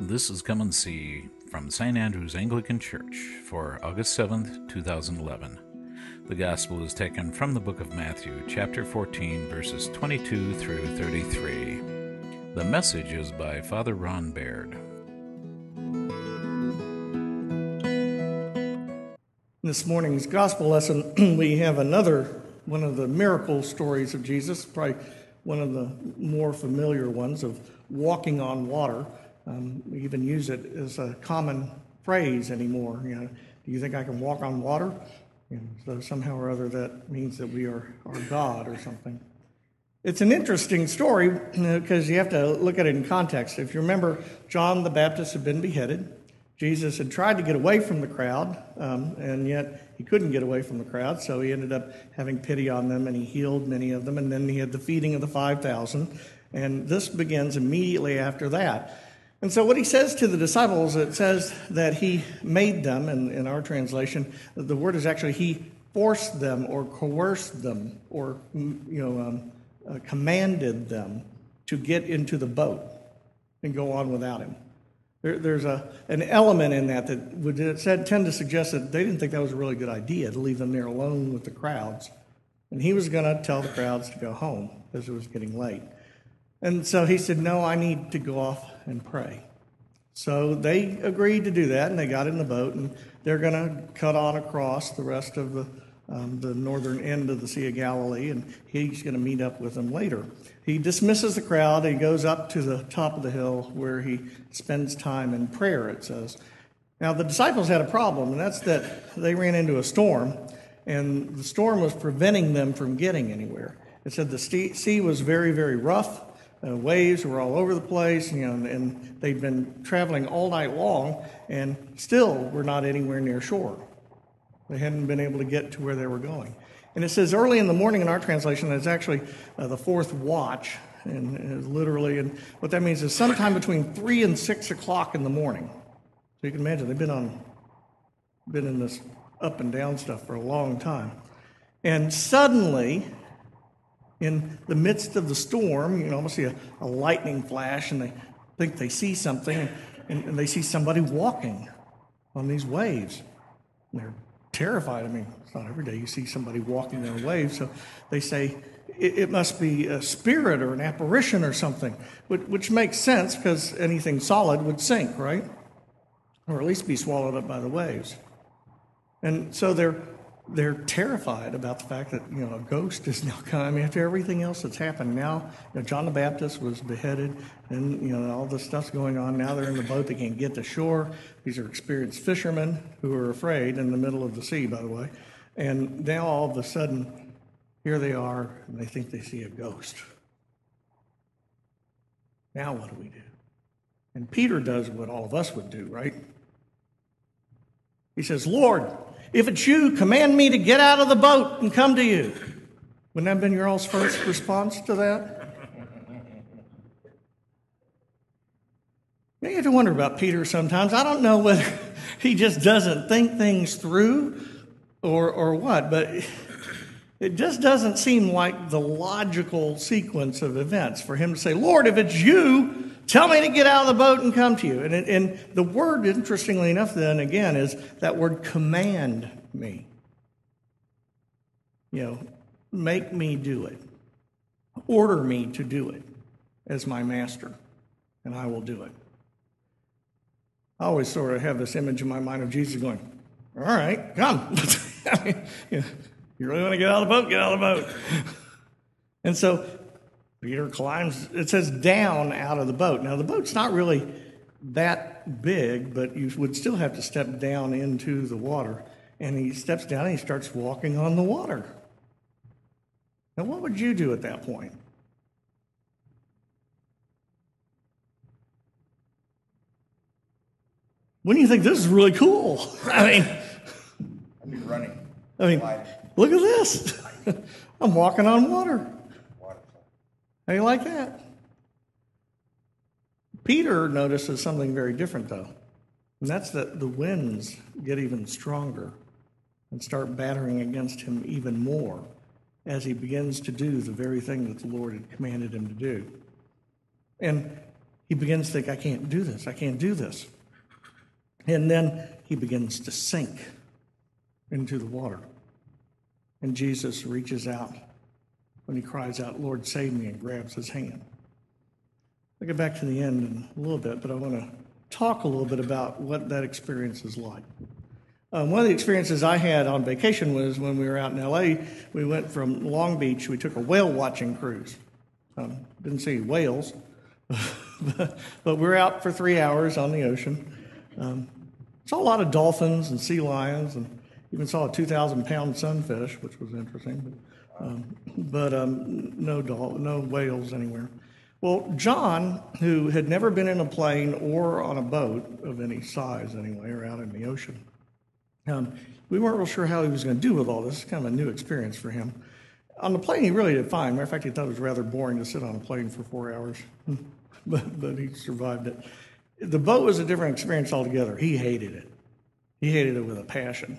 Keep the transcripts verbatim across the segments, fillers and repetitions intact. This is Come and See from Saint Andrew's Anglican Church for August seventh, two thousand eleven. The Gospel is taken from the book of Matthew, chapter fourteen, verses twenty-two through thirty-three. The message is by Father Ron Baird. In this morning's Gospel lesson, we have another one of the miracle stories of Jesus, probably one of the more familiar ones, of walking on water. Um, we even use it as a common phrase anymore. You know, do you think I can walk on water? You know, so somehow or other that means that we are, are God or something. It's an interesting story because you have to look at it in context. If you remember, John the Baptist had been beheaded. Jesus had tried to get away from the crowd, um, and yet he couldn't get away from the crowd, so he ended up having pity on them, and he healed many of them, and then he had the feeding of the five thousand, and this begins immediately after that. And so what he says to the disciples, it says that he made them, and in our translation, the word is actually he forced them or coerced them or, you know, um, uh, commanded them to get into the boat and go on without him. There, there's a, an element in that that would tend to suggest that they didn't think that was a really good idea to leave them there alone with the crowds. And he was going to tell the crowds to go home because it was getting late. And so he said, no, I need to go off and pray. So they agreed to do that, and they got in the boat, and they're going to cut on across the rest of the um, the northern end of the Sea of Galilee, and he's going to meet up with them later. He dismisses the crowd, and he goes up to the top of the hill where he spends time in prayer, it says. Now, the disciples had a problem, and that's that they ran into a storm, and the storm was preventing them from getting anywhere. It said the sea was very, very rough. Uh, waves were all over the place, you know, and, and they'd been traveling all night long and still were not anywhere near shore. They hadn't been able to get to where they were going. And it says early in the morning in our translation, that's actually uh, the fourth watch, and, and literally, and what that means is sometime between three and six o'clock in the morning. So you can imagine they've been on, been in this up and down stuff for a long time. And suddenly, in the midst of the storm, you can almost see a, a lightning flash, and they think they see something, and, and, and they see somebody walking on these waves. And they're terrified. I mean, it's not every day you see somebody walking on waves, so they say it, it must be a spirit or an apparition or something, which, which makes sense because anything solid would sink, right? Or at least be swallowed up by the waves. And so they're They're terrified about the fact that, you know, a ghost is now coming after everything else that's happened. Now, you know, John the Baptist was beheaded, and, you know, all this stuff's going on. Now they're in the boat. They can't get to shore. These are experienced fishermen who are afraid in the middle of the sea, by the way. And now all of a sudden, here they are, and they think they see a ghost. Now what do we do? And Peter does what all of us would do, right? He says, Lord, if it's you, command me to get out of the boat and come to you. Wouldn't that have been your all's first response to that? You have to wonder about Peter sometimes. I don't know whether he just doesn't think things through or, or what, but it just doesn't seem like the logical sequence of events for him to say, Lord, if it's you, tell me to get out of the boat and come to you. And, it, and the word, interestingly enough, then, again, is that word command me. You know, make me do it. Order me to do it as my master, and I will do it. I always sort of have this image in my mind of Jesus going, all right, come. I mean, you know, you really want to get out of the boat? Get out of the boat. And so Peter climbs, it says, down out of the boat. Now, the boat's not really that big, but you would still have to step down into the water. And he steps down and he starts walking on the water. Now, what would you do at that point? Wouldn't you think this is really cool? I mean, I'd be running. I mean, look at this. I'm walking on water. How do you like that? Peter notices something very different, though, and that's that the winds get even stronger and start battering against him even more as he begins to do the very thing that the Lord had commanded him to do. And He begins to think, I can't do this. I can't do this. And then he begins to sink into the water. And Jesus reaches out when he cries out, Lord, save me, and grabs his hand. I'll get back to the end in a little bit, but I want to talk a little bit about what that experience is like. Um, one of the experiences I had on vacation was when we were out in L A. We went from Long Beach. We took a whale watching cruise. Um, didn't see whales, but we were out for three hours on the ocean. Um, saw a lot of dolphins and sea lions, and even saw a two thousand pound sunfish, which was interesting. But, um, but um, no dol- no whales anywhere. Well, John, who had never been in a plane or on a boat of any size anyway, or out in the ocean, um, we weren't real sure how he was going to do with all this. It's kind of a new experience for him. On the plane, he really did fine. Matter of fact, he thought it was rather boring to sit on a plane for four hours, but, but he survived it. The boat was a different experience altogether. He hated it. He hated it with a passion.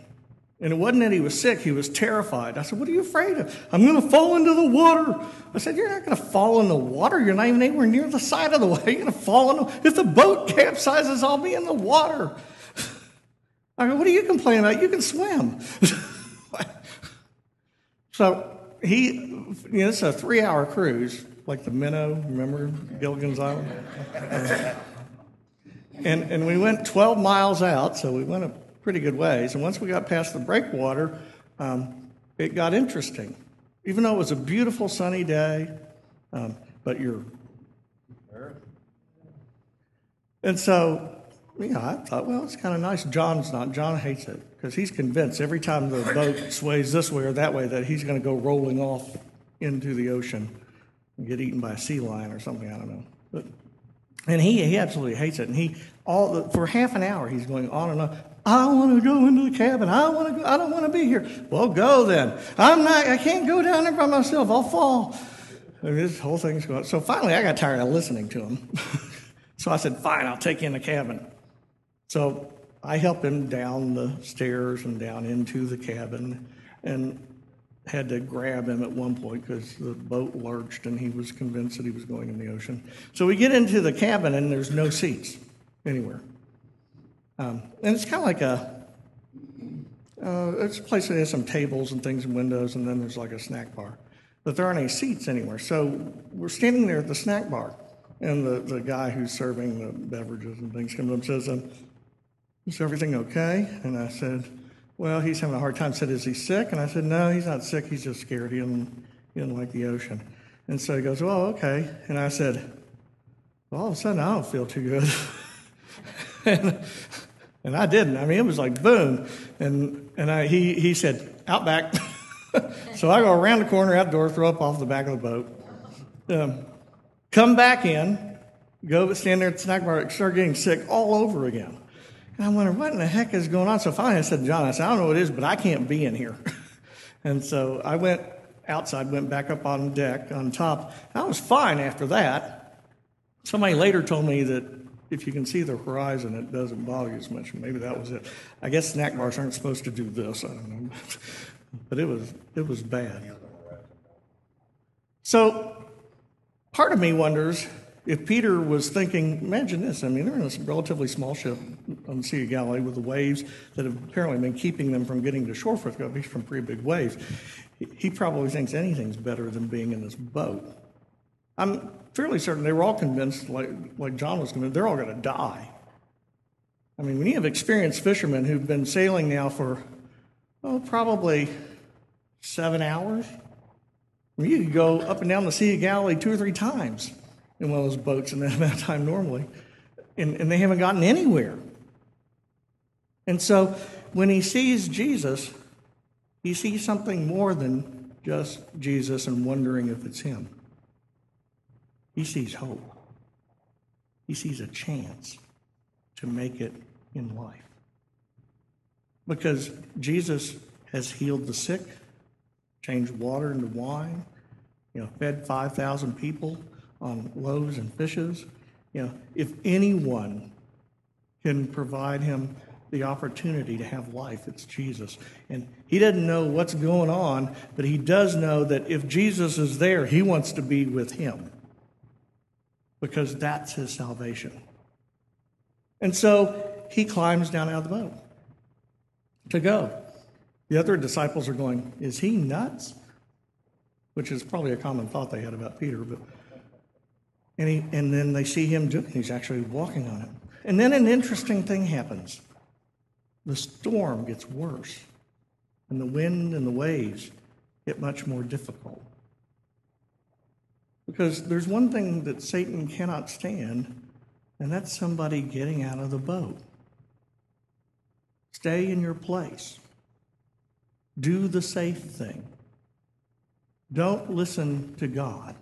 And it wasn't that he was sick. He was terrified. I said, what are you afraid of? I'm going to fall into the water. I said, you're not going to fall in the water. You're not even anywhere near the side of the water. You're going to fall in the If the boat capsizes, I'll be in the water. I go, what are you complaining about? You can swim. So he, you know, it's a three-hour cruise, like the Minnow, remember, Gilligan's Island? Uh, and, and we went twelve miles out, so we went up pretty good ways. And once we got past the breakwater, um, it got interesting. Even though it was a beautiful sunny day, um, but you're... And so, yeah, I thought, well, it's kind of nice. John's not. John hates it because he's convinced every time the boat sways this way or that way that he's going to go rolling off into the ocean and get eaten by a sea lion or something. I don't know. But, and he, he absolutely hates it. And he all the, for half an hour, he's going on and on. I want to go into the cabin. I want to go. I don't want to be here. Well, go then. I'm not. I can't go down there by myself. I'll fall. And this whole thing's going. So finally, I got tired of listening to him. So I said, "Fine, I'll take you in the cabin." So I helped him down the stairs and down into the cabin, and had to grab him at one point because the boat lurched, and he was convinced that he was going in the ocean. So we get into the cabin, and there's no seats anywhere. Um, and it's kind of like a, uh, it's a place that has some tables and things and windows, and then there's like a snack bar. But there aren't any seats anywhere. So we're standing there at the snack bar, and the, the guy who's serving the beverages and things comes up and says, um, is everything okay? And I said, well, he's having a hard time. I said, is he sick? And I said, no, he's not sick. He's just scared. He didn't, he didn't like the ocean. And so he goes, well, okay. And I said, well, all of a sudden, I don't feel too good. and... And I didn't. I mean, it was like boom. And and I, he he said, out back. So I go around the corner, out the door, throw up off the back of the boat. Um, come back in, go stand there at the snack bar, start getting sick all over again. And I wonder, what in the heck is going on? So finally I said to John, I said, I don't know what it is, but I can't be in here. And so I went outside, went back up on deck, on top. I was fine after that. Somebody later told me that if you can see the horizon, it doesn't bother you as much. Maybe that was it. I guess snack bars aren't supposed to do this. I don't know. But it was it was bad. So part of me wonders if Peter was thinking, imagine this. I mean, they're in this relatively small ship on the Sea of Galilee with the waves that have apparently been keeping them from getting to shore for it, from pretty big waves. He probably thinks anything's better than being in this boat. I'm fairly certain they were all convinced, like, like John was convinced, they're all going to die. I mean, when you have experienced fishermen who've been sailing now for, oh, probably seven hours, I mean, you could go up and down the Sea of Galilee two or three times in one of those boats in that amount of time normally, and, and they haven't gotten anywhere. And so when he sees Jesus, he sees something more than just Jesus and wondering if it's him. He sees hope. He sees a chance to make it in life. Because Jesus has healed the sick, changed water into wine, you know, fed five thousand people on loaves and fishes. You know, if anyone can provide him the opportunity to have life, it's Jesus. And he doesn't know what's going on, but he does know that if Jesus is there, he wants to be with him. because that's his salvation. And so he climbs down out of the boat to go. The other disciples are going, is he nuts? Which is probably a common thought they had about Peter. But and, he, and then they see him doing it. He's actually walking on it. And then an interesting thing happens. The storm gets worse, and the wind and the waves get much more difficult. Because there's one thing that Satan cannot stand, and that's somebody getting out of the boat. Stay in your place. Do the safe thing. Don't listen to God.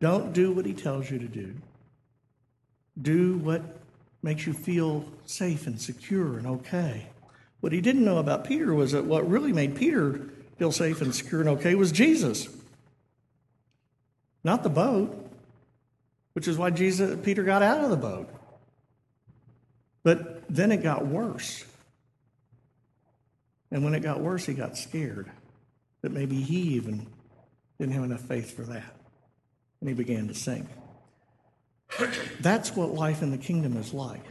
Don't do what he tells you to do. Do what makes you feel safe and secure and okay. What he didn't know about Peter was that what really made Peter feel safe and secure and okay was Jesus. Not the boat, which is why Jesus, Peter got out of the boat. But then it got worse. And when it got worse, he got scared that maybe he even didn't have enough faith for that. And he began to sink. That's what life in the kingdom is like.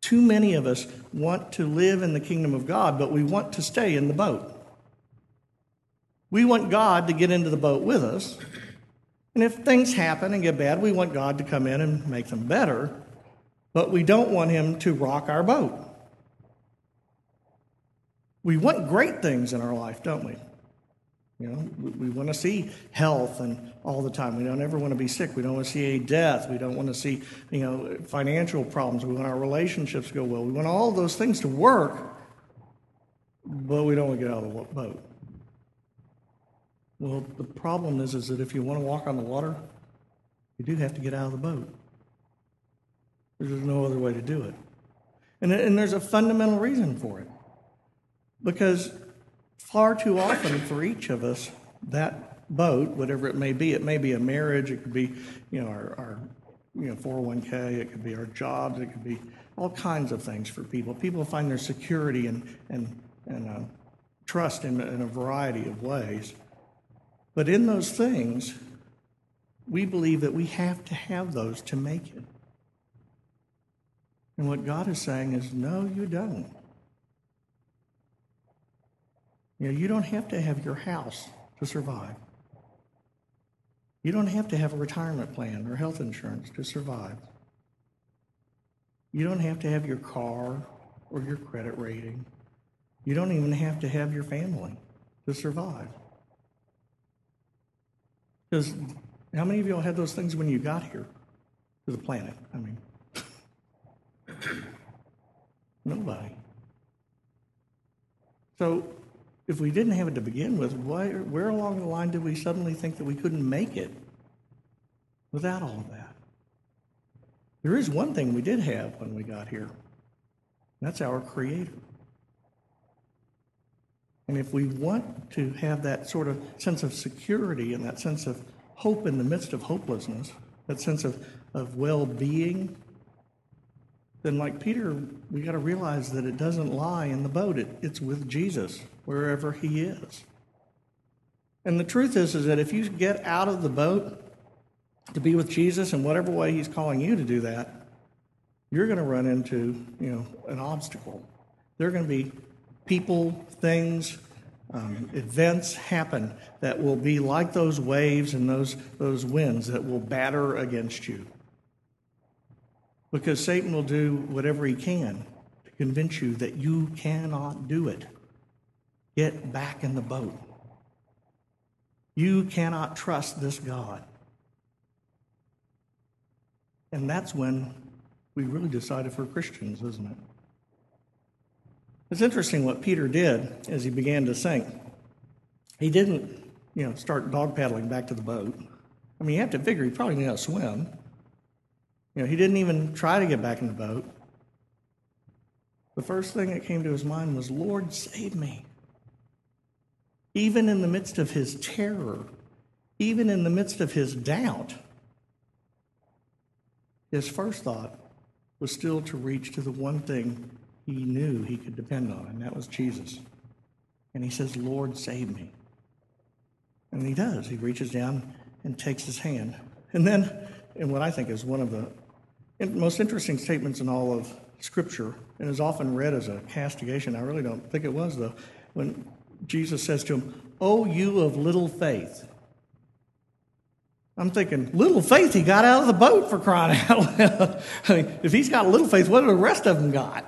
Too many of us want to live in the kingdom of God, but we want to stay in the boat. We want God to get into the boat with us. And if things happen and get bad, we want God to come in and make them better. But we don't want him to rock our boat. We want great things in our life, don't we? You know, we want to see health and all the time. We don't ever want to be sick. We don't want to see a death. We don't want to see, you know, financial problems. We want our relationships to go well. We want all those things to work, but we don't want to get out of the boat. Well, the problem is, is that if you want to walk on the water, you do have to get out of the boat. There's no other way to do it. And, and there's a fundamental reason for it. Because far too often for each of us, that boat, whatever it may be, it may be a marriage, it could be, you know, our, our you know, four oh one k, it could be our jobs, it could be all kinds of things for people. People find their security and, and, and uh, trust in, in a variety of ways. But in those things, we believe that we have to have those to make it. And what God is saying is, no, you don't. You know, you don't have to have your house to survive. You don't have to have a retirement plan or health insurance to survive. You don't have to have your car or your credit rating. You don't even have to have your family to survive. Because how many of y'all had those things when you got here to the planet? I mean, nobody. So, if we didn't have it to begin with, why, where along the line did we suddenly think that we couldn't make it without all of that? There is one thing we did have when we got here. That's our Creator. And if we want to have that sort of sense of security and that sense of hope in the midst of hopelessness, that sense of, of well-being, then like Peter, we got to realize that it doesn't lie in the boat. It, it's with Jesus, wherever he is. And the truth is, is that if you get out of the boat to be with Jesus in whatever way he's calling you to do that, you're going to run into, you know, an obstacle. There are going to be people, things, um, events happen that will be like those waves and those, those winds that will batter against you. Because Satan will do whatever he can to convince you that you cannot do it. Get back in the boat. You cannot trust this God. And that's when we really decided for Christians, isn't it? It's interesting what Peter did as he began to sink. He didn't, you know, start dog paddling back to the boat. I mean, you have to figure he probably knew how to swim. You know, he didn't even try to get back in the boat. The first thing that came to his mind was, Lord, save me. Even in the midst of his terror, even in the midst of his doubt, his first thought was still to reach to the one thing he knew he could depend on, and that was Jesus. And he says, Lord, save me. And he does. He reaches down and takes his hand. And then in what I think is one of the most interesting statements in all of Scripture, and is often read as a castigation. I really don't think it was, though, when Jesus says to him, "Oh, you of little faith." I'm thinking, little faith? He got out of the boat, for crying out loud. I mean, if he's got little faith, what do the rest of them got?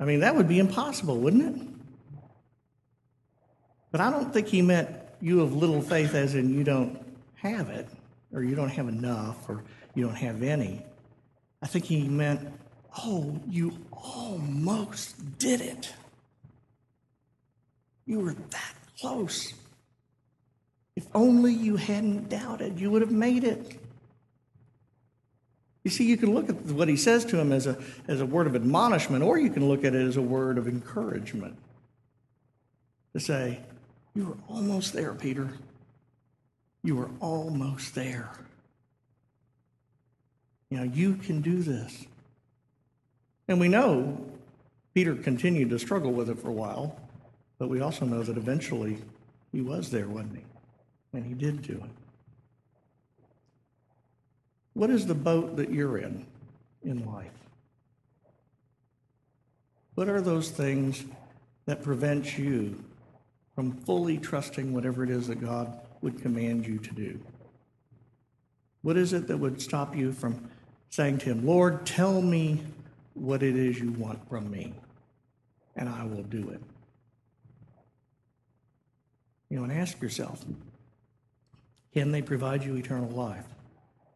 I mean, that would be impossible, wouldn't it? But I don't think he meant you of little faith as in you don't have it, or you don't have enough, or you don't have any. I think he meant, oh, you almost did it. You were that close. If only you hadn't doubted, you would have made it. You see, you can look at what he says to him as a, as a word of admonishment, or you can look at it as a word of encouragement. To say, you were almost there, Peter. You were almost there. You know, you can do this. And we know Peter continued to struggle with it for a while, but we also know that eventually he was there, wasn't he? And he did do it. What is the boat that you're in in life? What are those things that prevent you from fully trusting whatever it is that God would command you to do? What is it that would stop you from saying to him, Lord, tell me what it is you want from me, and I will do it? You know, and ask yourself, can they provide you eternal life?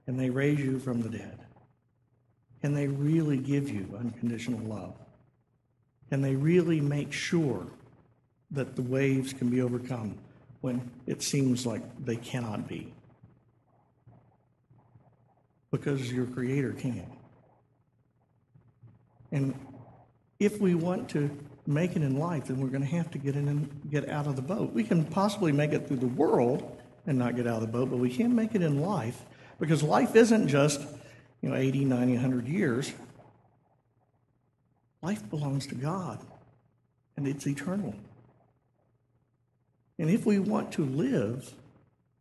Can they raise you from the dead? Can they really give you unconditional love? Can they really make sure that the waves can be overcome when it seems like they cannot be? Because your Creator can. And if we want to make it in life, then we're going to have to get in and get out of the boat. We can possibly make it through the world and not get out of the boat, but we can't make it in life, because life isn't just, you know, eighty, ninety, a hundred years. Life belongs to God, and it's eternal. And if we want to live,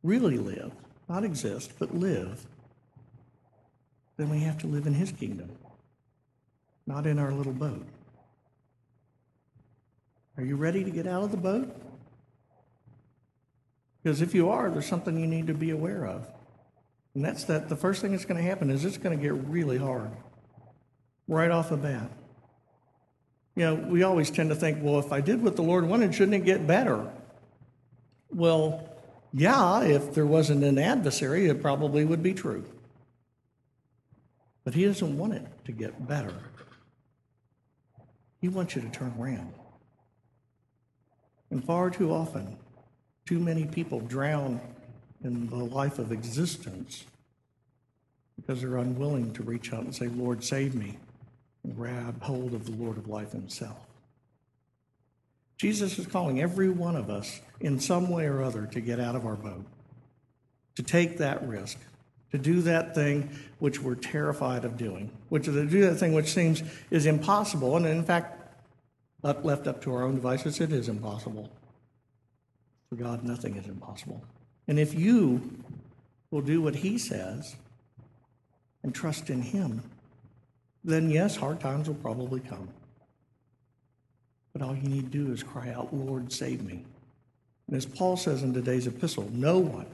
really live, not exist, but live, then we have to live in his kingdom, not in our little boat. Are you ready to get out of the boat? Because if you are, there's something you need to be aware of. And that's that the first thing that's going to happen is it's going to get really hard right off the bat. You know, we always tend to think, well, if I did what the Lord wanted, shouldn't it get better? Well, yeah, if there wasn't an adversary, it probably would be true. But he doesn't want it to get better. He wants you to turn around. And far too often, too many people drown in the life of existence because they're unwilling to reach out and say, Lord, save me, and grab hold of the Lord of life himself. Jesus is calling every one of us in some way or other to get out of our boat, to take that risk, to do that thing which we're terrified of doing, which to do that thing which seems is impossible, and in fact, left up to our own devices, it is impossible. For God, nothing is impossible. And if you will do what he says and trust in him, then yes, hard times will probably come. But all you need to do is cry out, Lord, save me. And as Paul says in today's epistle, no one,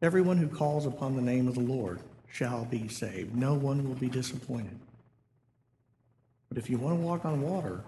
everyone who calls upon the name of the Lord shall be saved. No one will be disappointed. But if you want to walk on water,